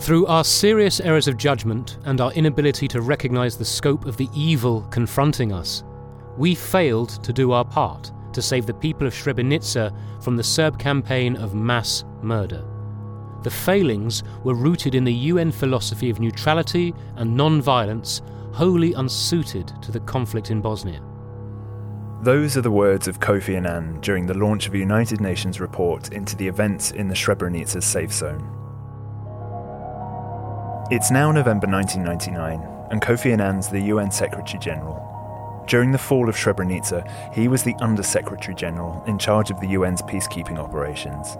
Through our serious errors of judgment and our inability to recognize the scope of the evil confronting us, we failed to do our part to save the people of Srebrenica from the Serb campaign of mass murder. The failings were rooted in the UN philosophy of neutrality and non-violence, wholly unsuited to the conflict in Bosnia. Those are the words of Kofi Annan during the launch of a United Nations report into the events in the Srebrenica safe zone. It's now November 1999, and Kofi Annan's the UN Secretary-General. During the fall of Srebrenica, he was the Under-Secretary-General in charge of the UN's peacekeeping operations.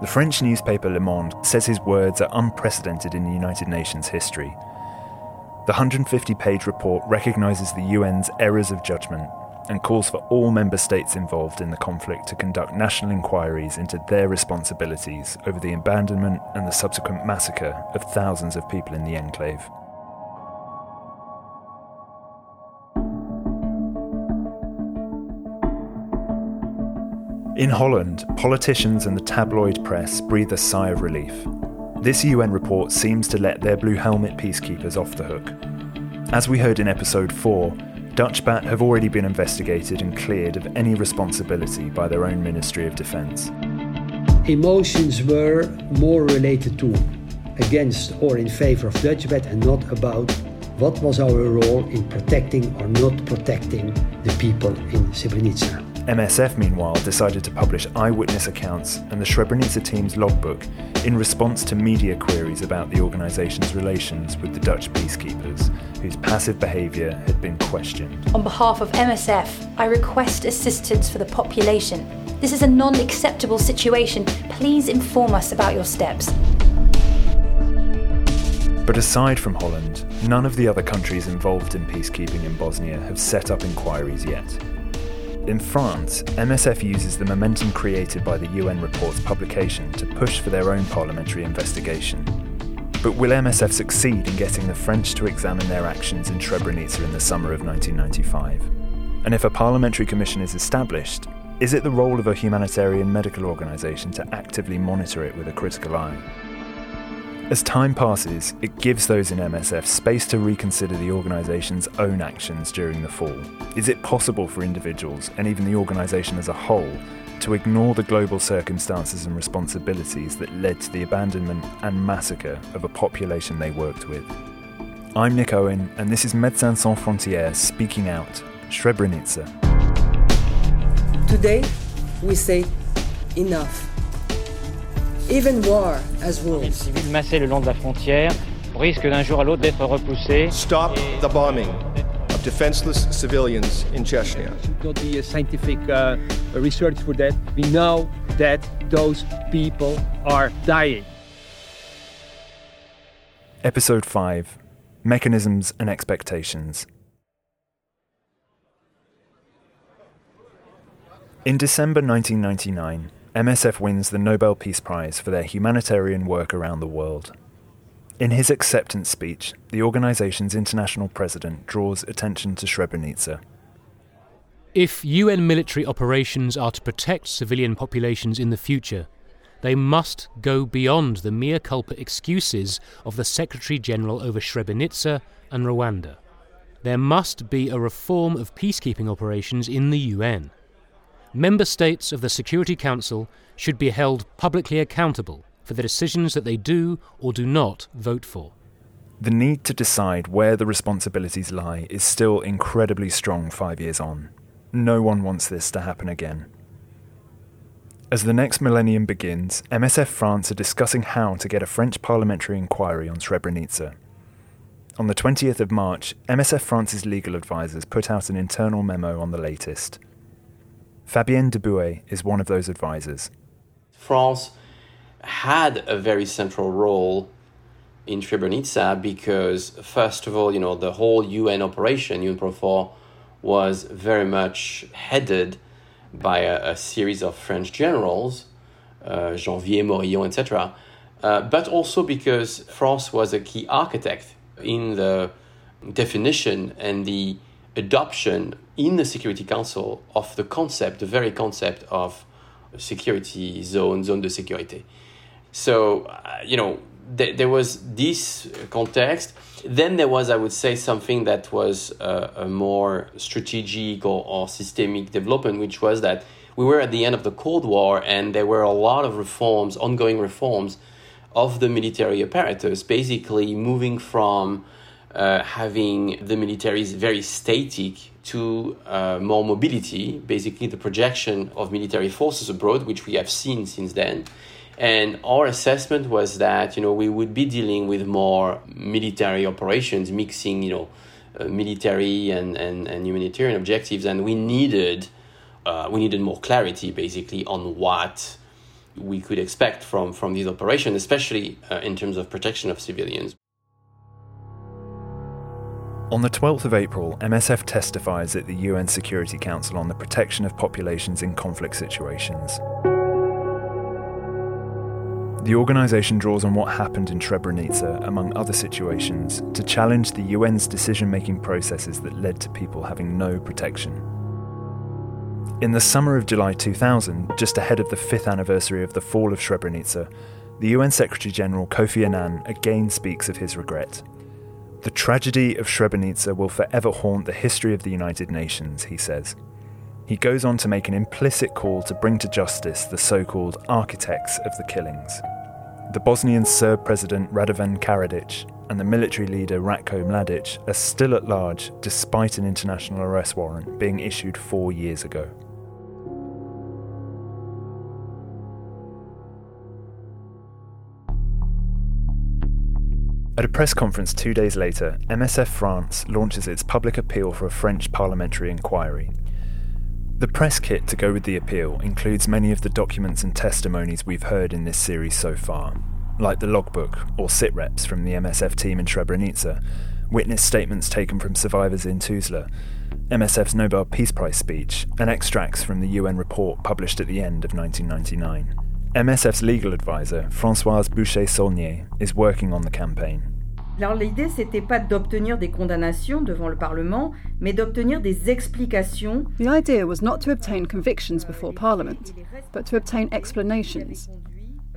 The French newspaper Le Monde says his words are unprecedented in the United Nations history. The 150-page report recognises the UN's errors of judgment and calls for all member states involved in the conflict to conduct national inquiries into their responsibilities over the abandonment and the subsequent massacre of thousands of people in the enclave. In Holland, politicians and the tabloid press breathe a sigh of relief. This UN report seems to let their blue helmet peacekeepers off the hook. As we heard in episode 4, Dutchbat have already been investigated and cleared of any responsibility by their own Ministry of Defence. Emotions were more related to, against or in favour of Dutchbat and not about what was our role in protecting or not protecting the people in Srebrenica. MSF, meanwhile, decided to publish eyewitness accounts and the Srebrenica team's logbook in response to media queries about the organisation's relations with the Dutch peacekeepers, whose passive behaviour had been questioned. On behalf of MSF, I request assistance for the population. This is a non-acceptable situation. Please inform us about your steps. But aside from Holland, none of the other countries involved in peacekeeping in Bosnia have set up inquiries yet. In France, MSF uses the momentum created by the UN report's publication to push for their own parliamentary investigation. But will MSF succeed in getting the French to examine their actions in Srebrenica in the summer of 1995? And if a parliamentary commission is established, is it the role of a humanitarian medical organisation to actively monitor it with a critical eye? As time passes, it gives those in MSF space to reconsider the organisation's own actions during the fall. Is it possible for individuals, and even the organisation as a whole, to ignore the global circumstances and responsibilities that led to the abandonment and massacre of a population they worked with? I'm Nick Owen, and this is Médecins Sans Frontières speaking out, Srebrenica. Today, we say enough. Even war as wolves. Civils massés le long de la frontière risquent d'un jour à l'autre d'être repoussés. Stop the bombing of defenseless civilians in Chechnya. Not the scientific research for that. We know that those people are dying. Episode 5: Mechanisms and Expectations. In December 1999. MSF wins the Nobel Peace Prize for their humanitarian work around the world. In his acceptance speech, the organisation's international president draws attention to Srebrenica. If UN military operations are to protect civilian populations in the future, they must go beyond the mea culpa excuses of the Secretary-General over Srebrenica and Rwanda. There must be a reform of peacekeeping operations in the UN. Member states of the Security Council should be held publicly accountable for the decisions that they do or do not vote for. The need to decide where the responsibilities lie is still incredibly strong 5 years on. No one wants this to happen again. As the next millennium begins, MSF France are discussing how to get a French parliamentary inquiry on Srebrenica. On the 20th of March, MSF France's legal advisers put out an internal memo on the latest. Fabien Dubuet is one of those advisors. France had a very central role in Srebrenica because, first of all, the whole UN operation, UNPROFOR, was very much headed by a series of French generals, Janvier, Morillon, etc., but also because France was a key architect in the definition and the adoption in the Security Council of the concept, the very concept of security zone de sécurité. So, there was this context. Then there was, I would say, something that was a more strategic or systemic development, which was that we were at the end of the Cold War and there were a lot of reforms, ongoing reforms of the military apparatus, basically moving from having the military very static to more mobility, basically the projection of military forces abroad, which we have seen since then. And our assessment was that, you know, we would be dealing with more military operations, mixing, you know, military and humanitarian objectives. And we needed more clarity, basically, on what we could expect from these operations, especially in terms of protection of civilians. On the 12th of April, MSF testifies at the UN Security Council on the protection of populations in conflict situations. The organisation draws on what happened in Srebrenica, among other situations, to challenge the UN's decision-making processes that led to people having no protection. In the summer of July 2000, just ahead of the 5th anniversary of the fall of Srebrenica, the UN Secretary-General Kofi Annan again speaks of his regret. The tragedy of Srebrenica will forever haunt the history of the United Nations, he says. He goes on to make an implicit call to bring to justice the so-called architects of the killings. The Bosnian Serb president Radovan Karadžić and the military leader Ratko Mladić are still at large despite an international arrest warrant being issued 4 years ago. At a press conference 2 days later, MSF France launches its public appeal for a French parliamentary inquiry. The press kit to go with the appeal includes many of the documents and testimonies we've heard in this series so far, like the logbook or sit-reps from the MSF team in Srebrenica, witness statements taken from survivors in Tuzla, MSF's Nobel Peace Prize speech, and extracts from the UN report published at the end of 1999. MSF's legal advisor, Françoise Bouchet-Saulnier, is working on the campaign. Alors l'idée, c'était pas d'obtenir des condamnations devant le Parlement, mais d'obtenir des explications. The idea was not to obtain convictions before Parliament, but to obtain explanations,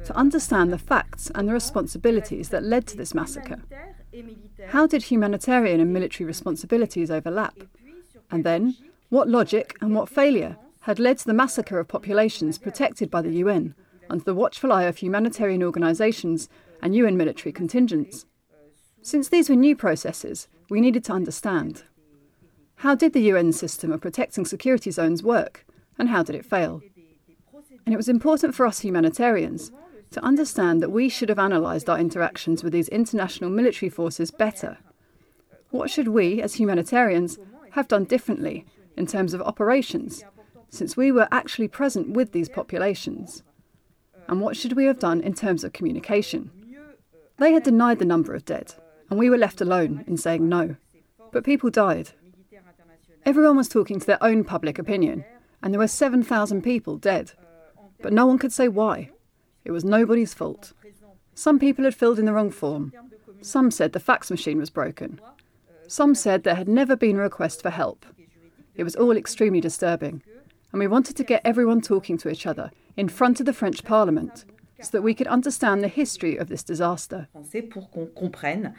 to understand the facts and the responsibilities that led to this massacre. How did humanitarian and military responsibilities overlap? And then, what logic and what failure had led to the massacre of populations protected by the UN, under the watchful eye of humanitarian organisations and UN military contingents? Since these were new processes, we needed to understand. How did the UN system of protecting security zones work, and how did it fail? And it was important for us humanitarians to understand that we should have analysed our interactions with these international military forces better. What should we, as humanitarians, have done differently in terms of operations, since we were actually present with these populations? And what should we have done in terms of communication? They had denied the number of dead, and we were left alone in saying no. But people died. Everyone was talking to their own public opinion, and there were 7,000 people dead. But no one could say why. It was nobody's fault. Some people had filled in the wrong form. Some said the fax machine was broken. Some said there had never been a request for help. It was all extremely disturbing, and we wanted to get everyone talking to each other in front of the French Parliament, so that we could understand the history of this disaster. The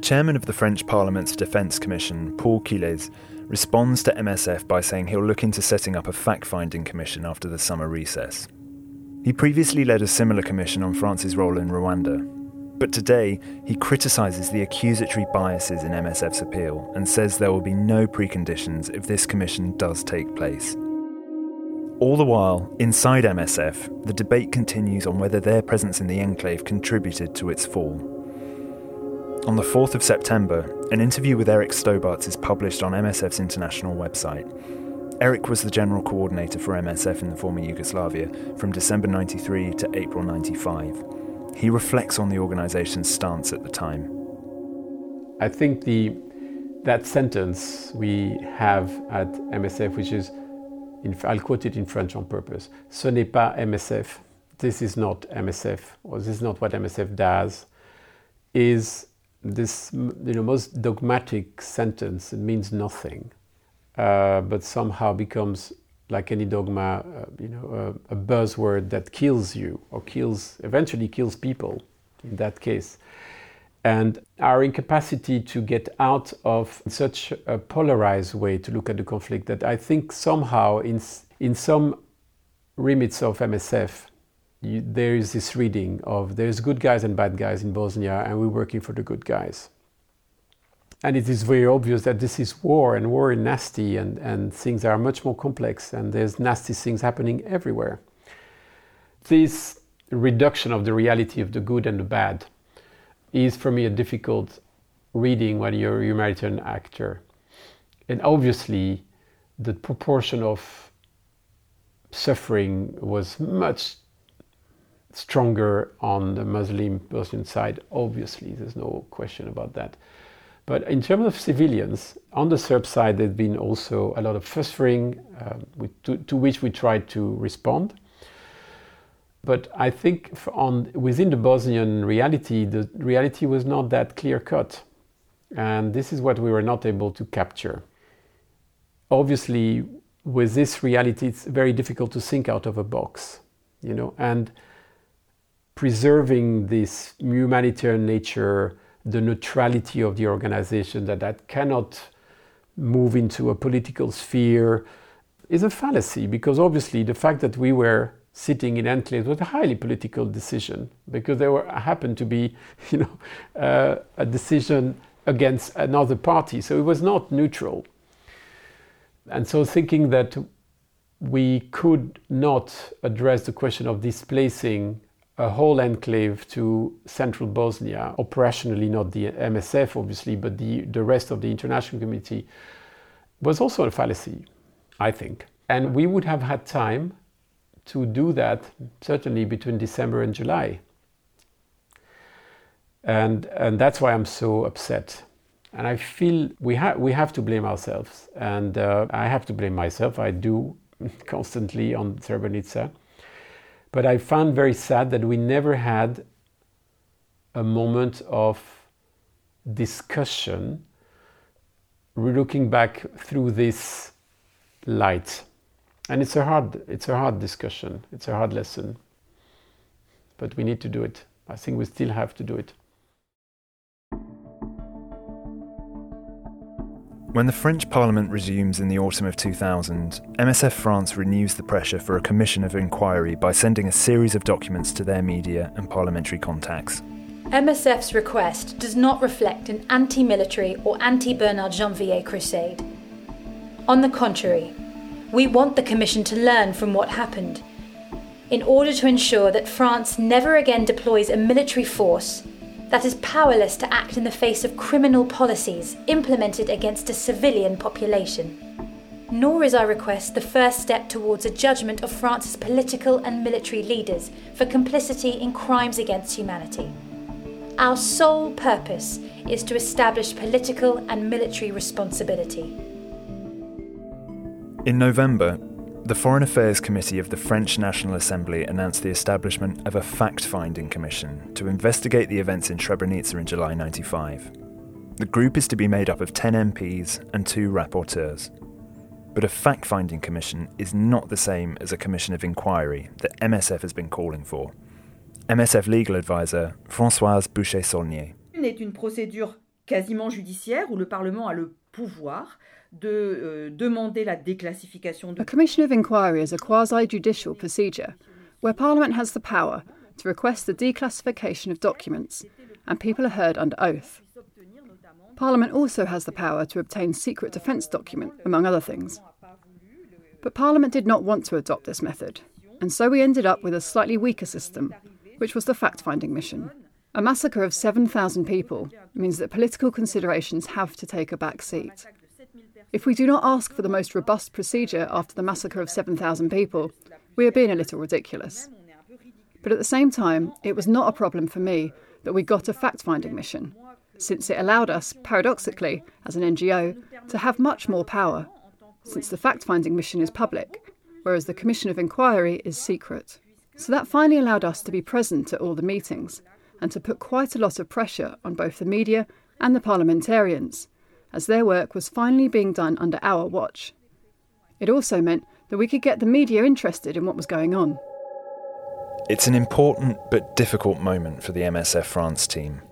chairman of the French Parliament's Defence Commission, Paul Quilès, responds to MSF by saying he'll look into setting up a fact-finding commission after the summer recess. He previously led a similar commission on France's role in Rwanda, but today he criticises the accusatory biases in MSF's appeal and says there will be no preconditions if this commission does take place. All the while, inside MSF, the debate continues on whether their presence in the enclave contributed to its fall. On the 4th of September, an interview with Eric Stobbaerts is published on MSF's international website. Eric was the general coordinator for MSF in the former Yugoslavia from December 1993 to April 1995. He reflects on the organisation's stance at the time. I think that sentence we have at MSF, which is, I'll quote it in French on purpose, ce n'est pas MSF, this is not MSF, or this is not what MSF does, is this, you know, most dogmatic sentence. It means nothing, but somehow becomes like any dogma, a buzzword that kills you or eventually kills people in that case. And our incapacity to get out of such a polarized way to look at the conflict, that I think somehow in some remits of MSF, there is this reading of there's good guys and bad guys in Bosnia, and we're working for the good guys. And it is very obvious that this is war, and war is nasty, and things are much more complex, and there's nasty things happening everywhere. This reduction of the reality of the good and the bad is for me a difficult reading when you're a humanitarian actor. And obviously the proportion of suffering was much stronger on the Muslim Bosnian side, obviously, there's no question about that. But in terms of civilians, on the Serb side there's been also a lot of suffering to which we tried to respond. But I think within the Bosnian reality, the reality was not that clear-cut. And this is what we were not able to capture. Obviously, with this reality, it's very difficult to think out of a box, and preserving this humanitarian nature, the neutrality of the organization, that cannot move into a political sphere, is a fallacy, because obviously the fact that we were sitting in enclaves was a highly political decision, because there happened to be, a decision against another party. So it was not neutral. And so thinking that we could not address the question of displacing a whole enclave to central Bosnia, operationally not the MSF obviously, but the rest of the international community, was also a fallacy, I think. And we would have had time to do that, certainly between December and July. And that's why I'm so upset. And I feel we have to blame ourselves. And I have to blame myself. I do constantly on Srebrenica. But I found very sad that we never had a moment of discussion, looking back through this light. And it's a hard discussion. It's a hard lesson, but we need to do it. I think we still have to do it. When the French Parliament resumes in the autumn of 2000, MSF France renews the pressure for a commission of inquiry by sending a series of documents to their media and parliamentary contacts. MSF's request does not reflect an anti-military or anti-Bernard Janvier crusade. On the contrary, we want the Commission to learn from what happened, in order to ensure that France never again deploys a military force that is powerless to act in the face of criminal policies implemented against a civilian population. Nor is our request the first step towards a judgment of France's political and military leaders for complicity in crimes against humanity. Our sole purpose is to establish political and military responsibility. In November, the Foreign Affairs Committee of the French National Assembly announced the establishment of a fact-finding commission to investigate the events in Srebrenica in July 1995. The group is to be made up of 10 MPs and 2 rapporteurs. But a fact-finding commission is not the same as a commission of inquiry that MSF has been calling for. MSF legal advisor Françoise Bouchet-Saulnier. C'est une procédure quasiment judiciaire où le Parlement a le pouvoir de demander la déclassification. A commission of inquiry is a quasi-judicial procedure where Parliament has the power to request the declassification of documents, and people are heard under oath. Parliament also has the power to obtain secret defence documents, among other things. But Parliament did not want to adopt this method, and so we ended up with a slightly weaker system, which was the fact-finding mission. A massacre of 7,000 people means that political considerations have to take a back seat. If we do not ask for the most robust procedure after the massacre of 7,000 people, we are being a little ridiculous. But at the same time, it was not a problem for me that we got a fact-finding mission, since it allowed us, paradoxically, as an NGO, to have much more power, since the fact-finding mission is public, whereas the Commission of Inquiry is secret. So that finally allowed us to be present at all the meetings, and to put quite a lot of pressure on both the media and the parliamentarians, as their work was finally being done under our watch. It also meant that we could get the media interested in what was going on. It's an important but difficult moment for the MSF France team.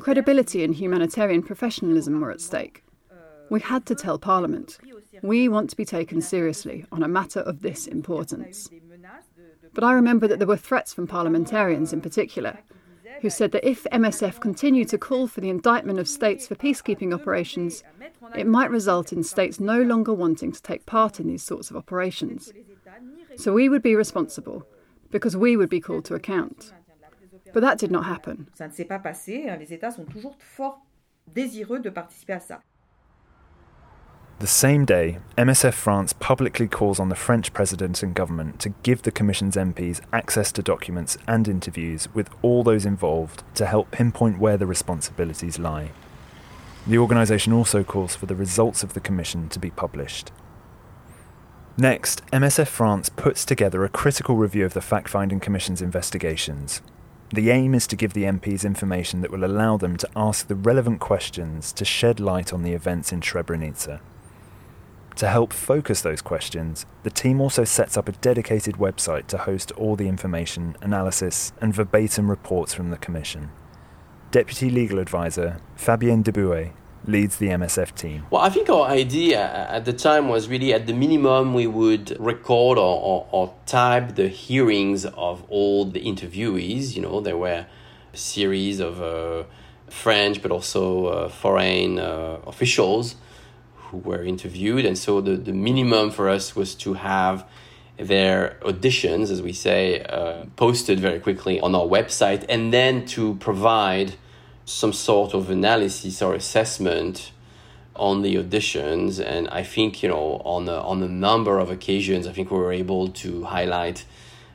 Credibility and humanitarian professionalism were at stake. We had to tell Parliament, we want to be taken seriously on a matter of this importance. But I remember that there were threats from parliamentarians in particular, who said that if MSF continued to call for the indictment of states for peacekeeping operations, it might result in states no longer wanting to take part in these sorts of operations. So we would be responsible, because we would be called to account. But that did not happen. The same day, MSF France publicly calls on the French president and government to give the Commission's MPs access to documents and interviews with all those involved to help pinpoint where the responsibilities lie. The organisation also calls for the results of the Commission to be published. Next, MSF France puts together a critical review of the fact-finding Commission's investigations. The aim is to give the MPs information that will allow them to ask the relevant questions to shed light on the events in Srebrenica. To help focus those questions, the team also sets up a dedicated website to host all the information, analysis, and verbatim reports from the Commission. Deputy Legal Advisor Fabien Dubuet leads the MSF team. Well, I think our idea at the time was really, at the minimum, we would record or type the hearings of all the interviewees. You know, there were a series of French, but also foreign officials who were interviewed. And so the minimum for us was to have their auditions, as we say, posted very quickly on our website, and then to provide some sort of analysis or assessment on the auditions. And I think, you know, on a number of occasions, I think we were able to highlight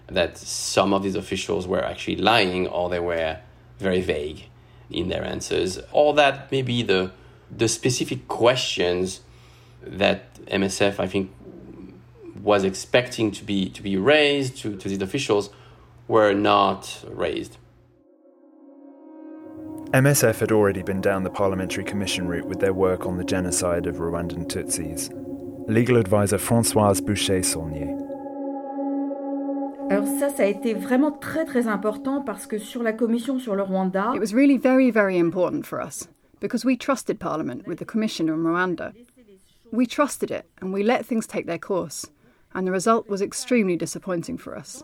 that some of these officials were actually lying, or they were very vague in their answers, or that maybe the specific questions that MSF, I think, was expecting to be raised to these officials were not raised. MSF had already been down the Parliamentary Commission route with their work on the genocide of Rwandan Tutsis. Legal advisor Françoise Bouchet-Saulnier. It was really very, very important for us, because we trusted Parliament with the Commission on Rwanda. We trusted it, and we let things take their course, and the result was extremely disappointing for us.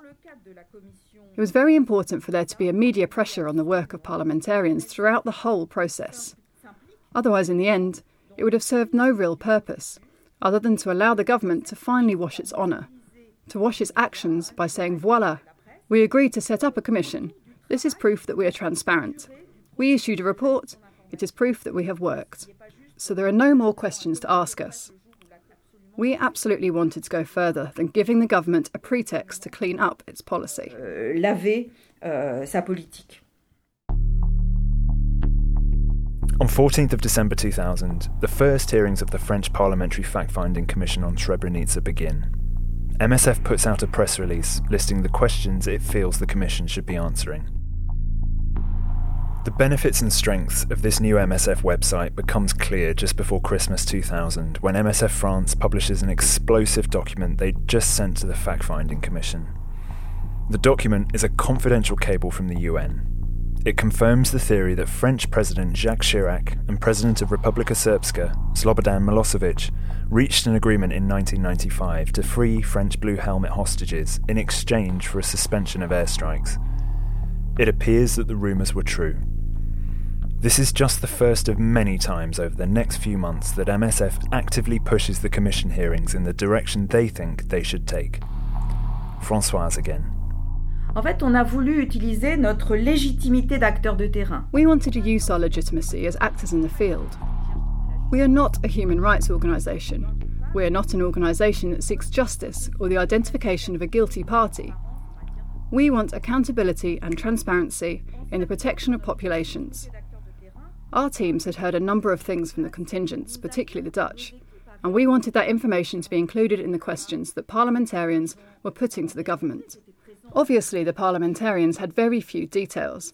It was very important for there to be a media pressure on the work of parliamentarians throughout the whole process. Otherwise, in the end, it would have served no real purpose, other than to allow the government to finally wash its honour, to wash its actions by saying, voila, we agreed to set up a commission. This is proof that we are transparent. We issued a report. It is proof that we have worked. So there are no more questions to ask us. We absolutely wanted to go further than giving the government a pretext to clean up its policy. On 14th of December 2000, the first hearings of the French Parliamentary Fact-Finding Commission on Srebrenica begin. MSF puts out a press release listing the questions it feels the Commission should be answering. The benefits and strengths of this new MSF website becomes clear just before Christmas 2000, when MSF France publishes an explosive document they just sent to the Fact-Finding Commission. The document is a confidential cable from the UN. It confirms the theory that French President Jacques Chirac and President of Republika Srpska, Slobodan Milosevic, reached an agreement in 1995 to free French Blue Helmet hostages in exchange for a suspension of airstrikes. It appears that the rumours were true. This is just the first of many times over the next few months that MSF actively pushes the Commission hearings in the direction they think they should take. Françoise again. We wanted to use our legitimacy as actors in the field. We are not a human rights organisation. We are not an organisation that seeks justice or the identification of a guilty party. We want accountability and transparency in the protection of populations. Our teams had heard a number of things from the contingents, particularly the Dutch, and we wanted that information to be included in the questions that parliamentarians were putting to the government. Obviously, the parliamentarians had very few details,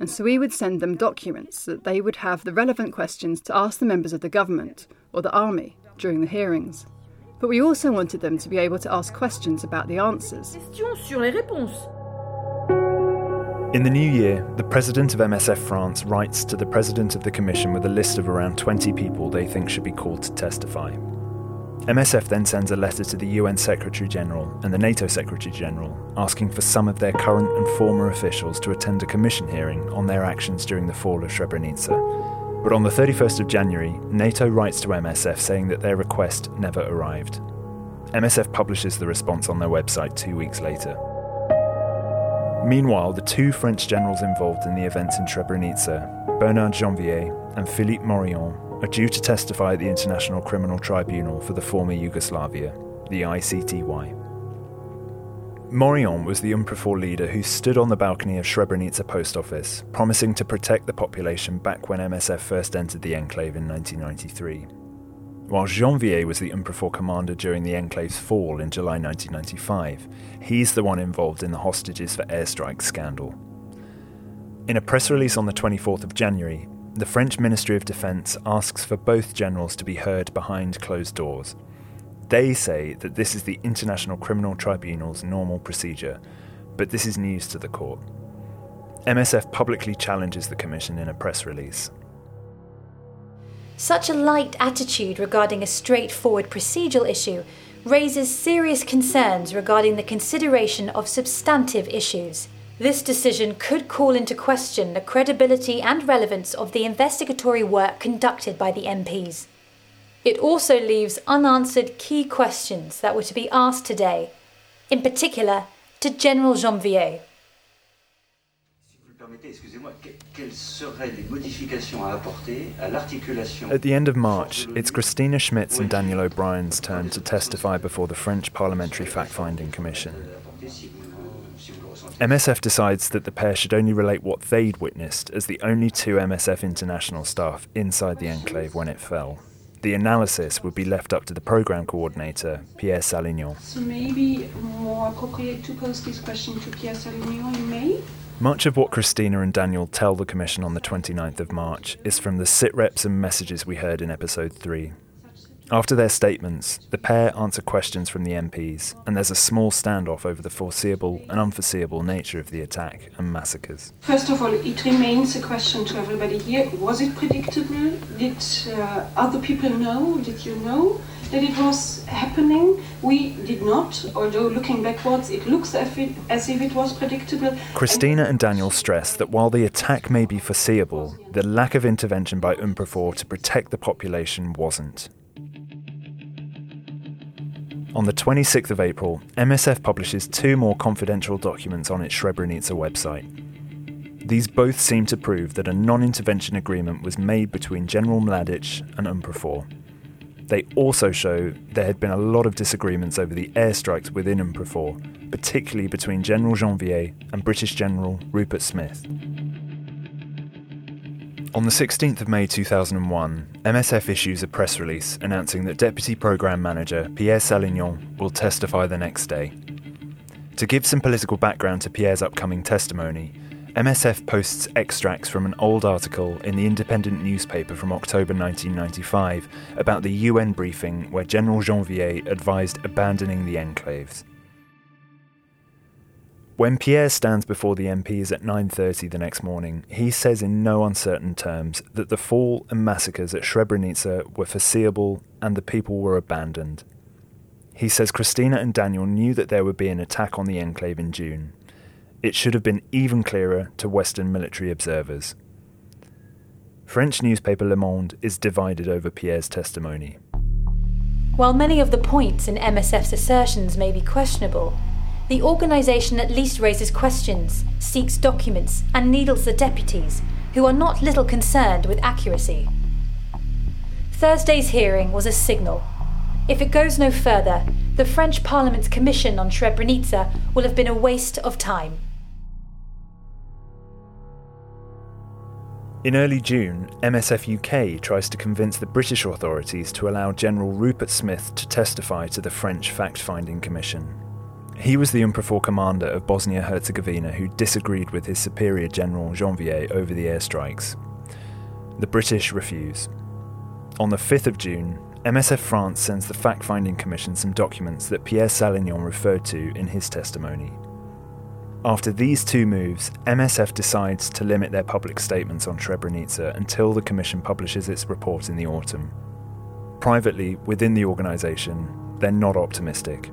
and so we would send them documents that they would have the relevant questions to ask the members of the government or the army during the hearings. But we also wanted them to be able to ask questions about the answers. In the new year, the president of MSF France writes to the president of the commission with a list of around 20 people they think should be called to testify. MSF then sends a letter to the UN Secretary-General and the NATO Secretary-General asking for some of their current and former officials to attend a commission hearing on their actions during the fall of Srebrenica. But on the 31st of January, NATO writes to MSF saying that their request never arrived. MSF publishes the response on their website 2 weeks later. Meanwhile, the two French generals involved in the events in Srebrenica, Bernard Janvier and Philippe Morillon, are due to testify at the International Criminal Tribunal for the former Yugoslavia, the ICTY. Morillon was the UNPROFOR leader who stood on the balcony of Srebrenica post office, promising to protect the population back when MSF first entered the enclave in 1993. While Janvier was the UNPROFOR commander during the enclave's fall in July 1995, he's the one involved in the hostages for airstrike scandal. In a press release on the 24th of January, the French Ministry of Defence asks for both generals to be heard behind closed doors. They say that this is the International Criminal Tribunal's normal procedure, but this is news to the court. MSF publicly challenges the commission in a press release. Such a light attitude regarding a straightforward procedural issue raises serious concerns regarding the consideration of substantive issues. This decision could call into question the credibility and relevance of the investigatory work conducted by the MPs. It also leaves unanswered key questions that were to be asked today, in particular to General Janvier. At the end of March, it's Christina Schmitz and Daniel O'Brien's turn to testify before the French Parliamentary Fact-Finding Commission. MSF decides that the pair should only relate what they'd witnessed as the only two MSF international staff inside the enclave when it fell. The analysis would be left up to the programme coordinator, Pierre Salignon. So maybe more appropriate to pose this question to Pierre Salignon in May? Much of what Christina and Daniel tell the Commission on the 29th of March is from the sit-reps and messages we heard in episode 3. After their statements, the pair answer questions from the MPs, and there's a small standoff over the foreseeable and unforeseeable nature of the attack and massacres. First of all, it remains a question to everybody here. Was it predictable? Did other people know? Did you know that it was happening? We did not, although looking backwards, it looks as if it was predictable. Christina and Daniel stress that while the attack may be foreseeable, the lack of intervention by UNPROFOR to protect the population wasn't. On the 26th of April, MSF publishes two more confidential documents on its Srebrenica website. These both seem to prove that a non-intervention agreement was made between General Mladić and UNPROFOR. They also show there had been a lot of disagreements over the airstrikes within UNPROFOR, particularly between General Janvier and British General Rupert Smith. On the 16th of May 2001, MSF issues a press release announcing that Deputy Programme Manager Pierre Salignon will testify the next day. To give some political background to Pierre's upcoming testimony, MSF posts extracts from an old article in the Independent newspaper from October 1995 about the UN briefing where General Janvier advised abandoning the enclaves. When Pierre stands before the MPs at 9:30 the next morning, he says in no uncertain terms that the fall and massacres at Srebrenica were foreseeable and the people were abandoned. He says Christina and Daniel knew that there would be an attack on the enclave in June. It should have been even clearer to Western military observers. French newspaper Le Monde is divided over Pierre's testimony. While many of the points in MSF's assertions may be questionable, the organisation at least raises questions, seeks documents, and needles the deputies, who are not little concerned with accuracy. Thursday's hearing was a signal. If it goes no further, the French Parliament's commission on Srebrenica will have been a waste of time. In early June, MSF UK tries to convince the British authorities to allow General Rupert Smith to testify to the French Fact-Finding Commission. He was the UNPROFOR commander of Bosnia-Herzegovina who disagreed with his superior General Janvier over the airstrikes. The British refuse. On the 5th of June, MSF France sends the fact-finding commission some documents that Pierre Salignon referred to in his testimony. After these two moves, MSF decides to limit their public statements on Srebrenica until the commission publishes its report in the autumn. Privately, within the organisation, they're not optimistic.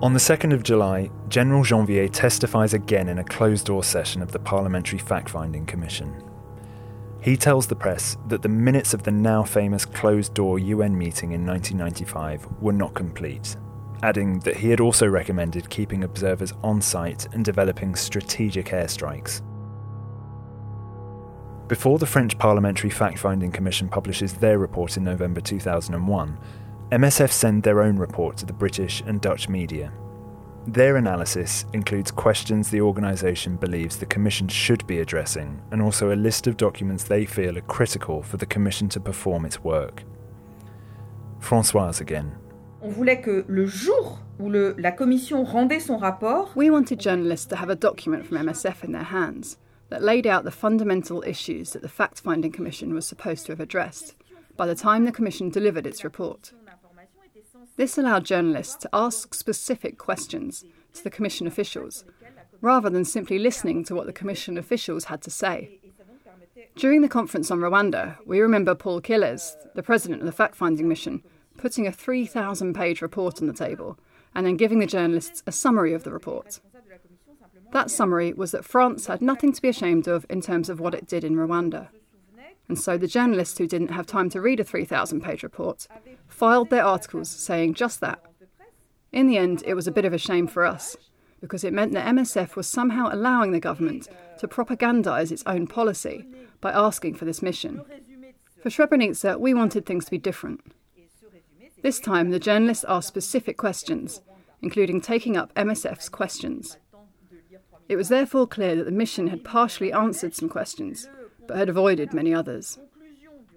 On the 2nd of July, General Janvier testifies again in a closed-door session of the Parliamentary Fact-Finding Commission. He tells the press that the minutes of the now-famous closed-door UN meeting in 1995 were not complete, adding that he had also recommended keeping observers on site and developing strategic airstrikes. Before the French Parliamentary Fact-Finding Commission publishes their report in November 2001, MSF send their own report to the British and Dutch media. Their analysis includes questions the organisation believes the Commission should be addressing, and also a list of documents they feel are critical for the Commission to perform its work. Françoise again. We wanted journalists to have a document from MSF in their hands that laid out the fundamental issues that the Fact-Finding Commission was supposed to have addressed by the time the Commission delivered its report. This allowed journalists to ask specific questions to the Commission officials, rather than simply listening to what the Commission officials had to say. During the conference on Rwanda, we remember Paul Quilès, the president of the Fact-Finding Mission, putting a 3,000-page report on the table and then giving the journalists a summary of the report. That summary was that France had nothing to be ashamed of in terms of what it did in Rwanda. And so the journalists who didn't have time to read a 3,000-page report filed their articles saying just that. In the end, it was a bit of a shame for us, because it meant that MSF was somehow allowing the government to propagandise its own policy by asking for this mission. For Srebrenica, we wanted things to be different. This time, the journalists asked specific questions, including taking up MSF's questions. It was therefore clear that the mission had partially answered some questions, but had avoided many others.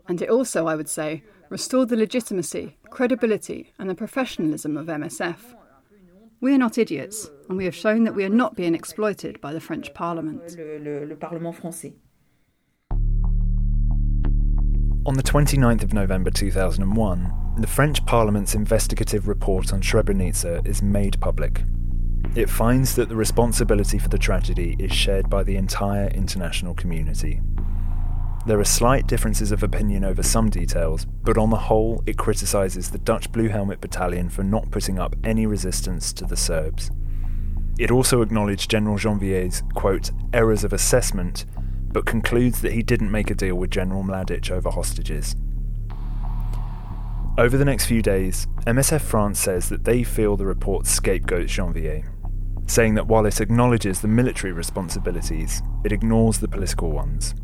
And it also, I would say, restored the legitimacy, credibility, and the professionalism of MSF. We are not idiots, and we have shown that we are not being exploited by the French Parliament. On the 29th of November 2001, the French Parliament's investigative report on Srebrenica is made public. It finds that the responsibility for the tragedy is shared by the entire international community. There are slight differences of opinion over some details, but on the whole, it criticises the Dutch Blue Helmet Battalion for not putting up any resistance to the Serbs. It also acknowledged General Janvier's, quote, errors of assessment, but concludes that he didn't make a deal with General Mladić over hostages. Over the next few days, MSF France says that they feel the report scapegoats Janvier, saying that while it acknowledges the military responsibilities, it ignores the political ones.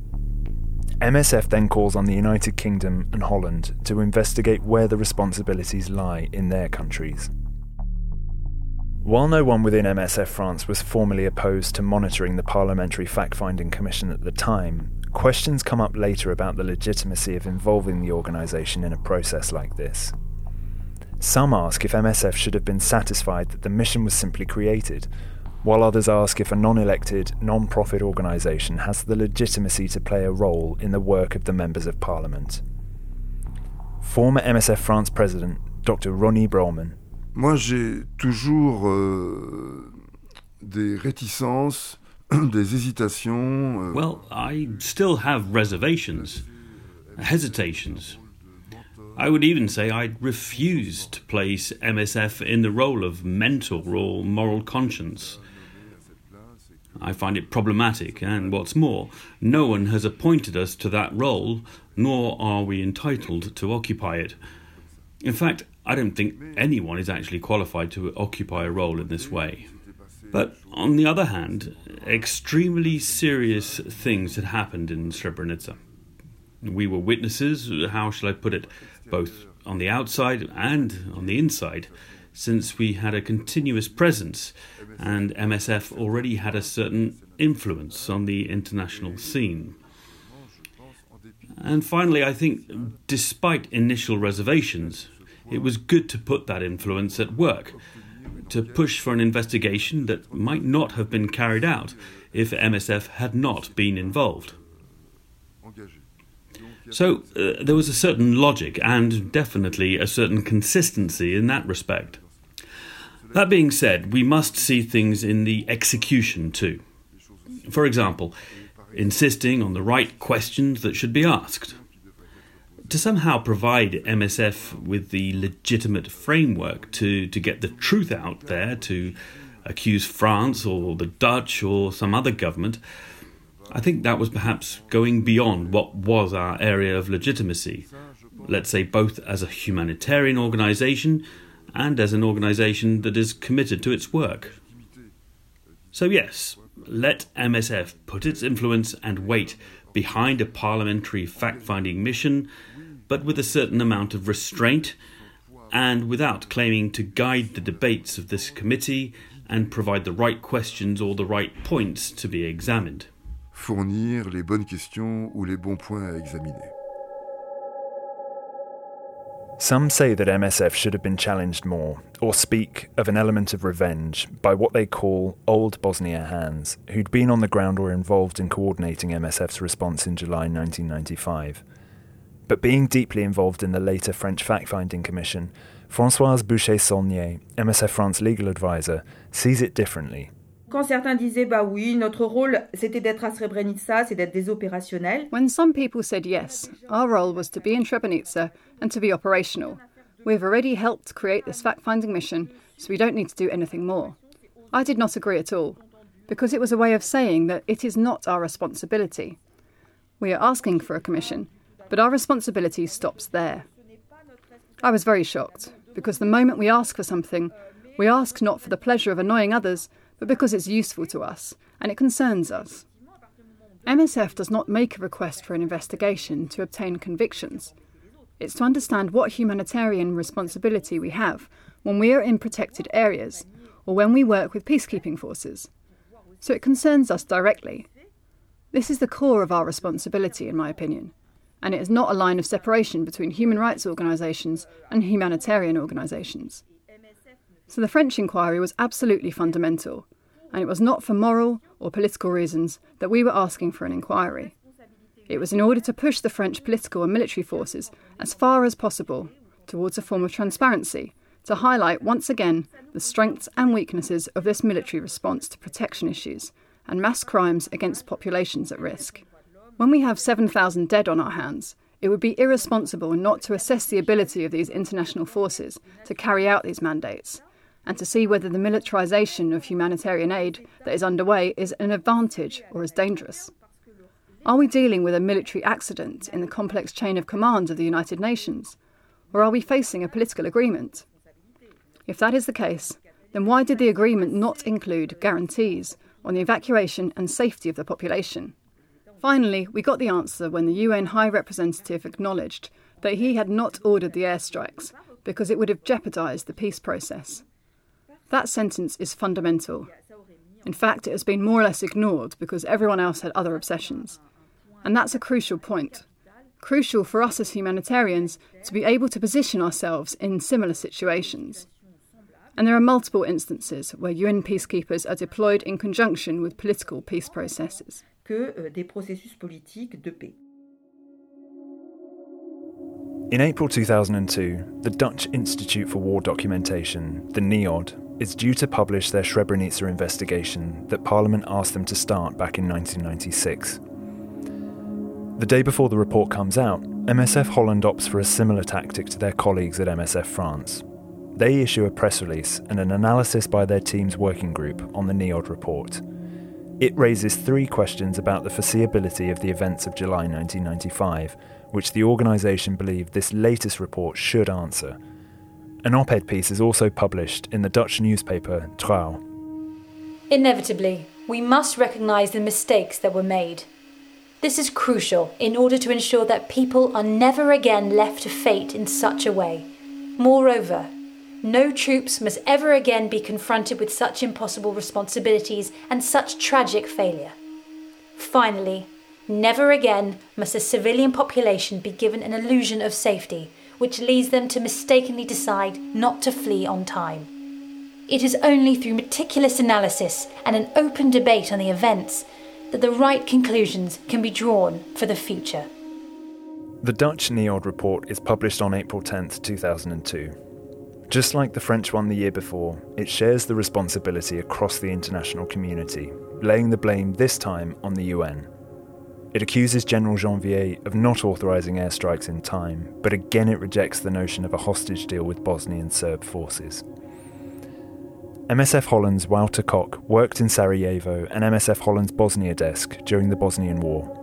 MSF then calls on the United Kingdom and Holland to investigate where the responsibilities lie in their countries. While no one within MSF France was formally opposed to monitoring the Parliamentary Fact-Finding Commission at the time, questions come up later about the legitimacy of involving the organisation in a process like this. Some ask if MSF should have been satisfied that the mission was simply created, while others ask if a non-elected, non-profit organisation has the legitimacy to play a role in the work of the members of Parliament. Former MSF France President, Dr. Rony Brauman. Moi, j'ai toujours des réticences. Well, I still have reservations, hesitations. I would even say I refuse to place MSF in the role of mentor or moral conscience. I find it problematic, and what's more, no one has appointed us to that role, nor are we entitled to occupy it. In fact, I don't think anyone is actually qualified to occupy a role in this way. But on the other hand, extremely serious things had happened in Srebrenica. We were witnesses, how shall I put it, both on the outside and on the inside, since we had a continuous presence and MSF already had a certain influence on the international scene. And finally, I think, despite initial reservations, it was good to put that influence at work, to push for an investigation that might not have been carried out if MSF had not been involved. So there was a certain logic and definitely a certain consistency in that respect. That being said, we must see things in the execution too. For example, insisting on the right questions that should be asked. To somehow provide MSF with the legitimate framework to get the truth out there, to accuse France or the Dutch or some other government, I think that was perhaps going beyond what was our area of legitimacy, let's say both as a humanitarian organisation and as an organisation that is committed to its work. So yes, let MSF put its influence and weight behind a parliamentary fact-finding mission, but with a certain amount of restraint and without claiming to guide the debates of this committee and provide the right questions or the right points to be examined. Fournir les bonnes questions ou les bons points à examiner. Some say that MSF should have been challenged more, or speak of an element of revenge by what they call old Bosnia hands, who'd been on the ground or involved in coordinating MSF's response in July 1995. But being deeply involved in the later French fact-finding commission, Françoise Bouchet-Saulnier, MSF France legal advisor, sees it differently. Quand certains disaient, bah oui, notre rôle, c'était d'être à Srebrenica, c'est d'être des opérationnels. When some people said yes, our role was to be in Srebrenica and to be operational. We've already helped create this fact-finding mission, so we don't need to do anything more. I did not agree at all, because it was a way of saying that it is not our responsibility. We are asking for a commission, but our responsibility stops there. I was very shocked, because the moment we ask for something, we ask not for the pleasure of annoying others, but because it's useful to us and it concerns us. MSF does not make a request for an investigation to obtain convictions. It's to understand what humanitarian responsibility we have when we are in protected areas or when we work with peacekeeping forces. So it concerns us directly. This is the core of our responsibility, in my opinion, and it is not a line of separation between human rights organisations and humanitarian organisations. So the French inquiry was absolutely fundamental, and it was not for moral or political reasons that we were asking for an inquiry. It was in order to push the French political and military forces as far as possible towards a form of transparency, to highlight once again the strengths and weaknesses of this military response to protection issues and mass crimes against populations at risk. When we have 7,000 dead on our hands, it would be irresponsible not to assess the ability of these international forces to carry out these mandates, and to see whether the militarisation of humanitarian aid that is underway is an advantage or is dangerous. Are we dealing with a military accident in the complex chain of command of the United Nations, or are we facing a political agreement? If that is the case, then why did the agreement not include guarantees on the evacuation and safety of the population? Finally, we got the answer when the UN High Representative acknowledged that he had not ordered the airstrikes because it would have jeopardised the peace process. That sentence is fundamental. In fact, it has been more or less ignored because everyone else had other obsessions. And that's a crucial point. Crucial for us as humanitarians to be able to position ourselves in similar situations. And there are multiple instances where UN peacekeepers are deployed in conjunction with political peace processes. In April 2002, the Dutch Institute for War Documentation, the NIOD, is due to publish their Srebrenica investigation that Parliament asked them to start back in 1996. The day before the report comes out, MSF Holland opts for a similar tactic to their colleagues at MSF France. They issue a press release and an analysis by their team's working group on the NIOD report. It raises three questions about the foreseeability of the events of July 1995, which the organisation believed this latest report should answer. An op-ed piece is also published in the Dutch newspaper Trouw. Inevitably, we must recognise the mistakes that were made. This is crucial in order to ensure that people are never again left to fate in such a way. Moreover, no troops must ever again be confronted with such impossible responsibilities and such tragic failure. Finally, never again must the civilian population be given an illusion of safety, which leads them to mistakenly decide not to flee on time. It is only through meticulous analysis and an open debate on the events that the right conclusions can be drawn for the future. The Dutch NIOD report is published on April 10, 2002. Just like the French one the year before, it shares the responsibility across the international community, laying the blame this time on the UN. It accuses General Janvier of not authorising airstrikes in time, but again it rejects the notion of a hostage deal with Bosnian Serb forces. MSF Holland's Wouter Koch worked in Sarajevo and MSF Holland's Bosnia desk during the Bosnian War.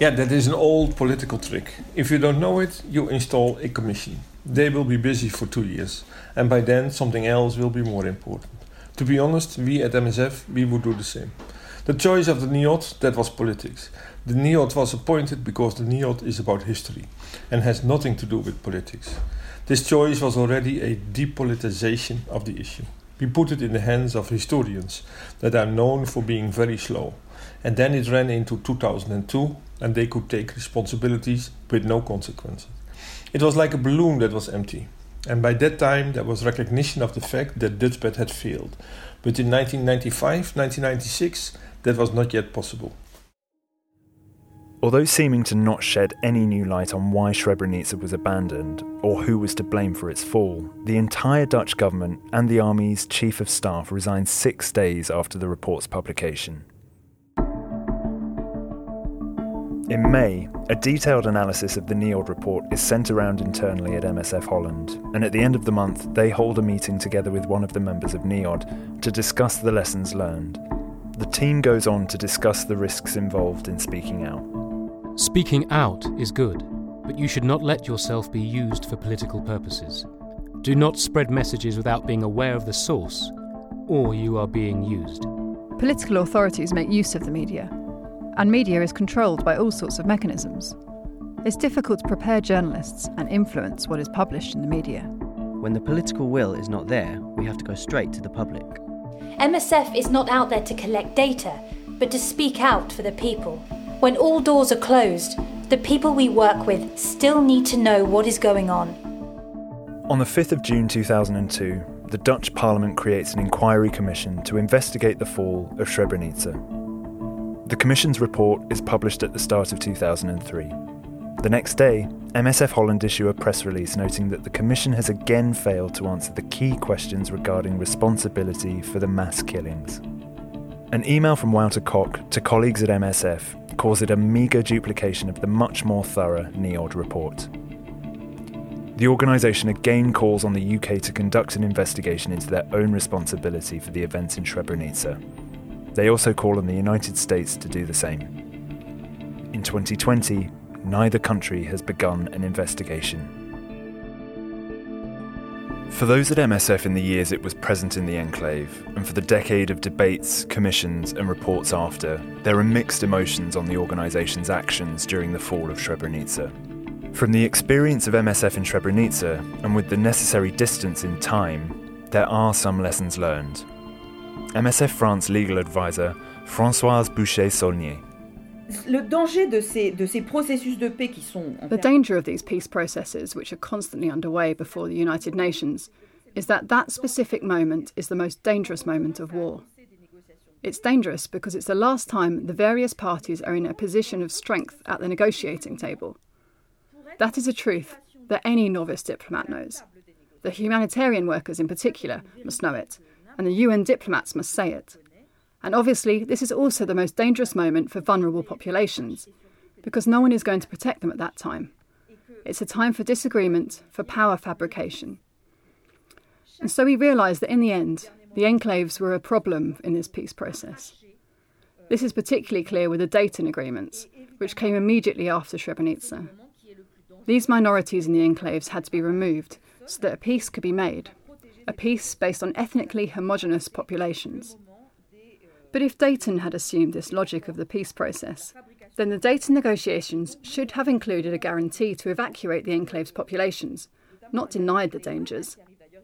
Yeah, that is an old political trick. If you don't know it, you install a commission. They will be busy for 2 years, and by then something else will be more important. To be honest, we at MSF, we would do the same. The choice of the NIOD, that was politics. The NIOD was appointed because the NIOD is about history and has nothing to do with politics. This choice was already a depoliticization of the issue. We put it in the hands of historians that are known for being very slow. And then it ran into 2002 and they could take responsibilities with no consequences. It was like a balloon that was empty. And by that time there was recognition of the fact that Dutchbat had failed. But in 1995, 1996, that was not yet possible. Although seeming to not shed any new light on why Srebrenica was abandoned or who was to blame for its fall, the entire Dutch government and the army's chief of staff resigned 6 days after the report's publication. In May, a detailed analysis of the NIOD report is sent around internally at MSF Holland, and at the end of the month they hold a meeting together with one of the members of NIOD to discuss the lessons learned. The team goes on to discuss the risks involved in speaking out. Speaking out is good, but you should not let yourself be used for political purposes. Do not spread messages without being aware of the source, or you are being used. Political authorities make use of the media, and media is controlled by all sorts of mechanisms. It's difficult to prepare journalists and influence what is published in the media. When the political will is not there, we have to go straight to the public. MSF is not out there to collect data, but to speak out for the people. When all doors are closed, the people we work with still need to know what is going on. On the 5th of June 2002, the Dutch Parliament creates an inquiry commission to investigate the fall of Srebrenica. The commission's report is published at the start of 2003. The next day, MSF Holland issue a press release noting that the commission has again failed to answer the key questions regarding responsibility for the mass killings. An email from Wouter Koch to colleagues at MSF calls it a meagre duplication of the much more thorough NIOD report. The organisation again calls on the UK to conduct an investigation into their own responsibility for the events in Srebrenica. They also call on the United States to do the same. In 2020, neither country has begun an investigation. For those at MSF in the years it was present in the enclave, and for the decade of debates, commissions and reports after, there are mixed emotions on the organisation's actions during the fall of Srebrenica. From the experience of MSF in Srebrenica, and with the necessary distance in time, there are some lessons learned. MSF France legal advisor Françoise Bouchet-Saulnier. The danger of these peace processes, which are constantly underway before the United Nations, is that that specific moment is the most dangerous moment of war. It's dangerous because it's the last time the various parties are in a position of strength at the negotiating table. That is a truth that any novice diplomat knows. The humanitarian workers in particular must know it, and the UN diplomats must say it. And obviously, this is also the most dangerous moment for vulnerable populations, because no one is going to protect them at that time. It's a time for disagreement, for power fabrication. And so we realise that in the end, the enclaves were a problem in this peace process. This is particularly clear with the Dayton agreements, which came immediately after Srebrenica. These minorities in the enclaves had to be removed so that a peace could be made, a peace based on ethnically homogenous populations. But if Dayton had assumed this logic of the peace process, then the Dayton negotiations should have included a guarantee to evacuate the enclave's populations, not denied the dangers.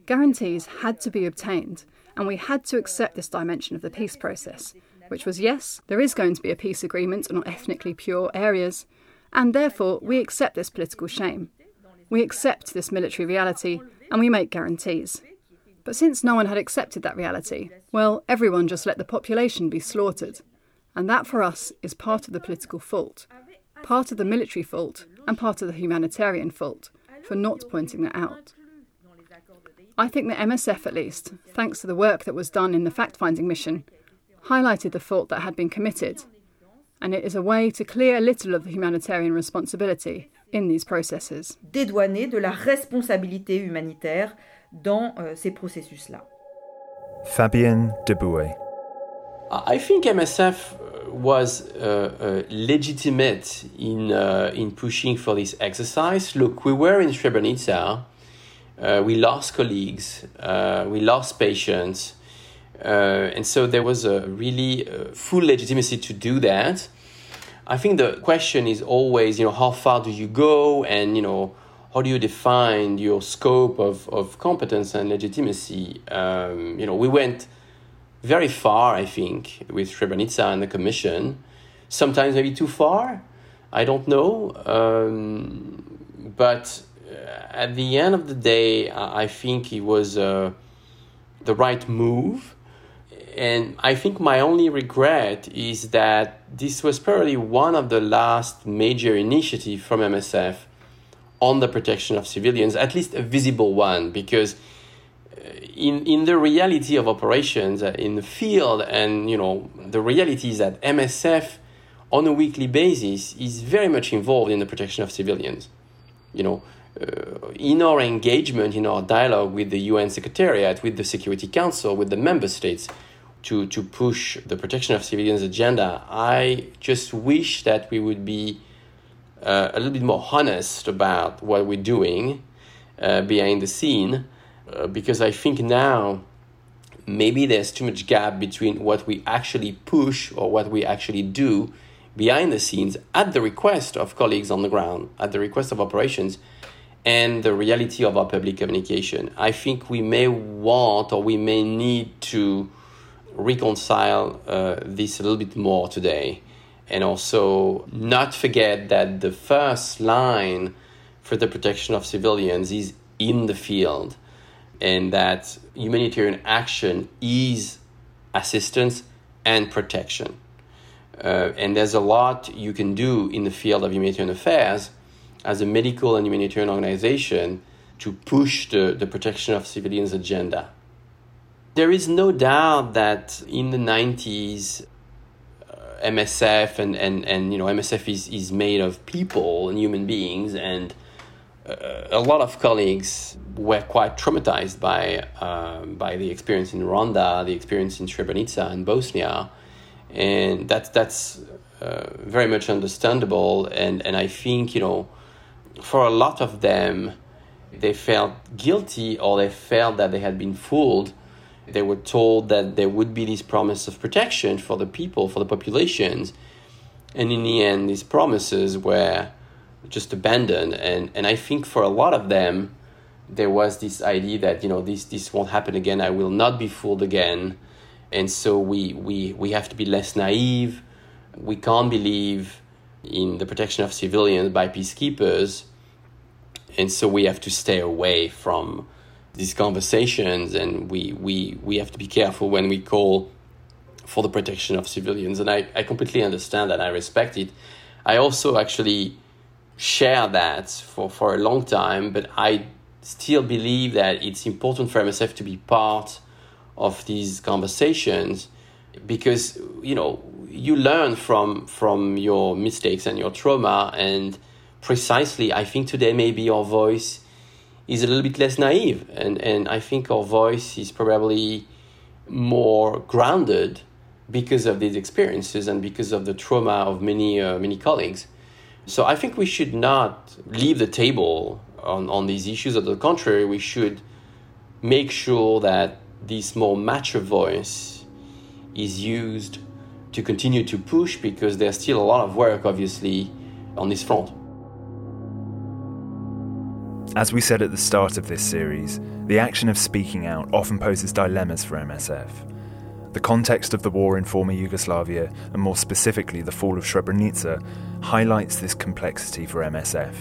Guarantees had to be obtained, and we had to accept this dimension of the peace process, which was, yes, there is going to be a peace agreement on ethnically pure areas, and therefore we accept this political shame. We accept this military reality, and we make guarantees. But since no one had accepted that reality, well, everyone just let the population be slaughtered. And that for us is part of the political fault. part of the military fault and part of the humanitarian fault for not pointing that out. I think the MSF, at least, thanks to the work that was done in the fact-finding mission, highlighted the fault that had been committed, and it is a way to clear a little of the humanitarian responsibility in these processes. Dédouaner de la responsabilité humanitaire dans ces processus-là. Fabien Dubuet. I think MSF was legitimate in pushing for this exercise. Look, we were in Srebrenica. We lost colleagues. We lost patients. And so there was a really full legitimacy to do that. I think the question is always, how far do you go? And, how do you define your scope of competence and legitimacy? We went very far, I think, with Srebrenica and the Commission. Sometimes maybe too far. I don't know. But at the end of the day, I think it was the right move. And I think my only regret is that this was probably one of the last major initiatives from MSF on the protection of civilians, at least a visible one, because in the reality of operations in the field, and the reality is that MSF on a weekly basis is very much involved in the protection of civilians. In our engagement, in our dialogue with the UN Secretariat, with the Security Council, with the member states, to push the protection of civilians agenda, I just wish that we would be a little bit more honest about what we're doing behind the scene, because I think now maybe there's too much gap between what we actually push or what we actually do behind the scenes at the request of colleagues on the ground, at the request of operations, and the reality of our public communication. I think we may want or we may need to reconcile this a little bit more today, and also not forget that the first line for the protection of civilians is in the field, and that humanitarian action is assistance and protection. And there's a lot you can do in the field of humanitarian affairs as a medical and humanitarian organization to push the protection of civilians agenda. There is no doubt that in the 90s, MSF and MSF is made of people and human beings, and a lot of colleagues were quite traumatized by the experience in Rwanda, the experience in Srebrenica and Bosnia, and that's very much understandable. And I think for a lot of them, they felt guilty, or they felt that they had been fooled. They were told that there would be this promise of protection for the people, for the populations, and in the end, these promises were just abandoned. And I think for a lot of them, there was this idea that this won't happen again. I will not be fooled again, and so we have to be less naive. We can't believe in the protection of civilians by peacekeepers, and so we have to stay away from these conversations, and we have to be careful when we call for the protection of civilians. And I completely understand that. I respect it. I also actually share that for a long time, but I still believe that it's important for MSF to be part of these conversations, because, you learn from your mistakes and your trauma, and precisely I think today maybe our voice is a little bit less naive, and I think our voice is probably more grounded because of these experiences and because of the trauma of many colleagues. So I think we should not leave the table on these issues. On the contrary, we should make sure that this more mature voice is used to continue to push, because there's still a lot of work, obviously, on this front. As we said at the start of this series, the action of speaking out often poses dilemmas for MSF. The context of the war in former Yugoslavia, and more specifically the fall of Srebrenica, highlights this complexity for MSF.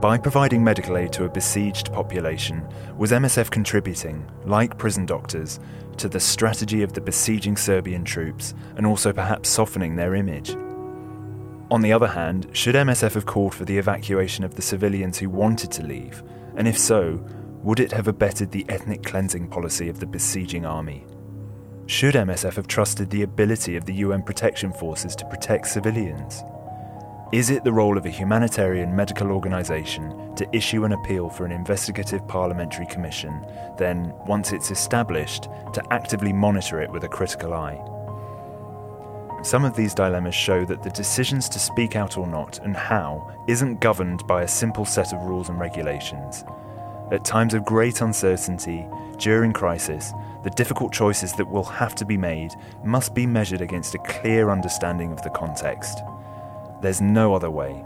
By providing medical aid to a besieged population, was MSF contributing, like prison doctors, to the strategy of the besieging Serbian troops, and also perhaps softening their image? On the other hand, should MSF have called for the evacuation of the civilians who wanted to leave? And if so, would it have abetted the ethnic cleansing policy of the besieging army? Should MSF have trusted the ability of the UN protection forces to protect civilians? Is it the role of a humanitarian medical organisation to issue an appeal for an investigative parliamentary commission, then, once it's established, to actively monitor it with a critical eye? Some of these dilemmas show that the decisions to speak out or not, and how, isn't governed by a simple set of rules and regulations. At times of great uncertainty, during crisis, the difficult choices that will have to be made must be measured against a clear understanding of the context. There's no other way.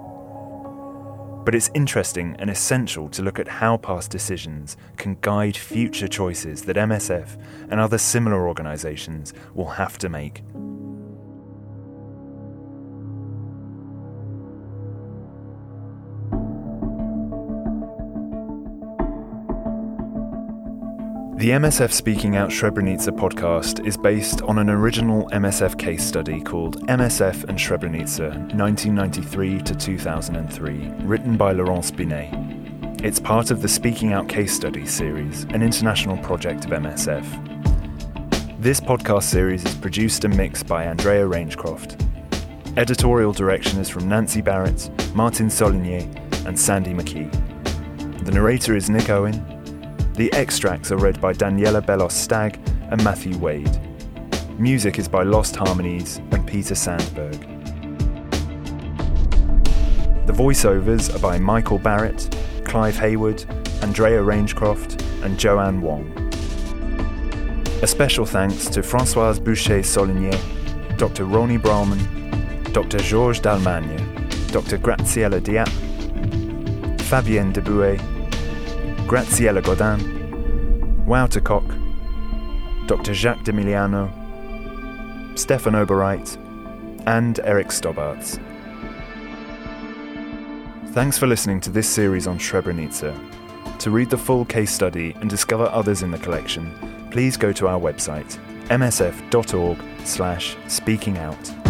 But it's interesting and essential to look at how past decisions can guide future choices that MSF and other similar organisations will have to make. The MSF Speaking Out Srebrenica podcast is based on an original MSF case study called MSF and Srebrenica, 1993 to 2003, written by Laurence Binet. It's part of the Speaking Out Case Study series, an international project of MSF. This podcast series is produced and mixed by Andrea Rangecroft. Editorial direction is from Nancy Barrett, Martin Solignier, and Sandy McKee. The narrator is Nick Owen. The extracts are read by Daniela Bellos-Stagg and Matthew Wade. Music is by Lost Harmonies and Peter Sandberg. The voiceovers are by Michael Barrett, Clive Hayward, Andrea Rangecroft and Joanne Wong. A special thanks to Françoise Bouchet-Saulnier, Dr. Rony Brauman, Dr. Georges Dalmagne, Dr. Graziella Diap, Fabien Dubuet, Graziella Godin, Wouter Koch, Dr. Jacques D'Emiliano, Stefan Oberreit, and Eric Stobbaerts. Thanks for listening to this series on Srebrenica. To read the full case study and discover others in the collection, please go to our website, msf.org/speakingout.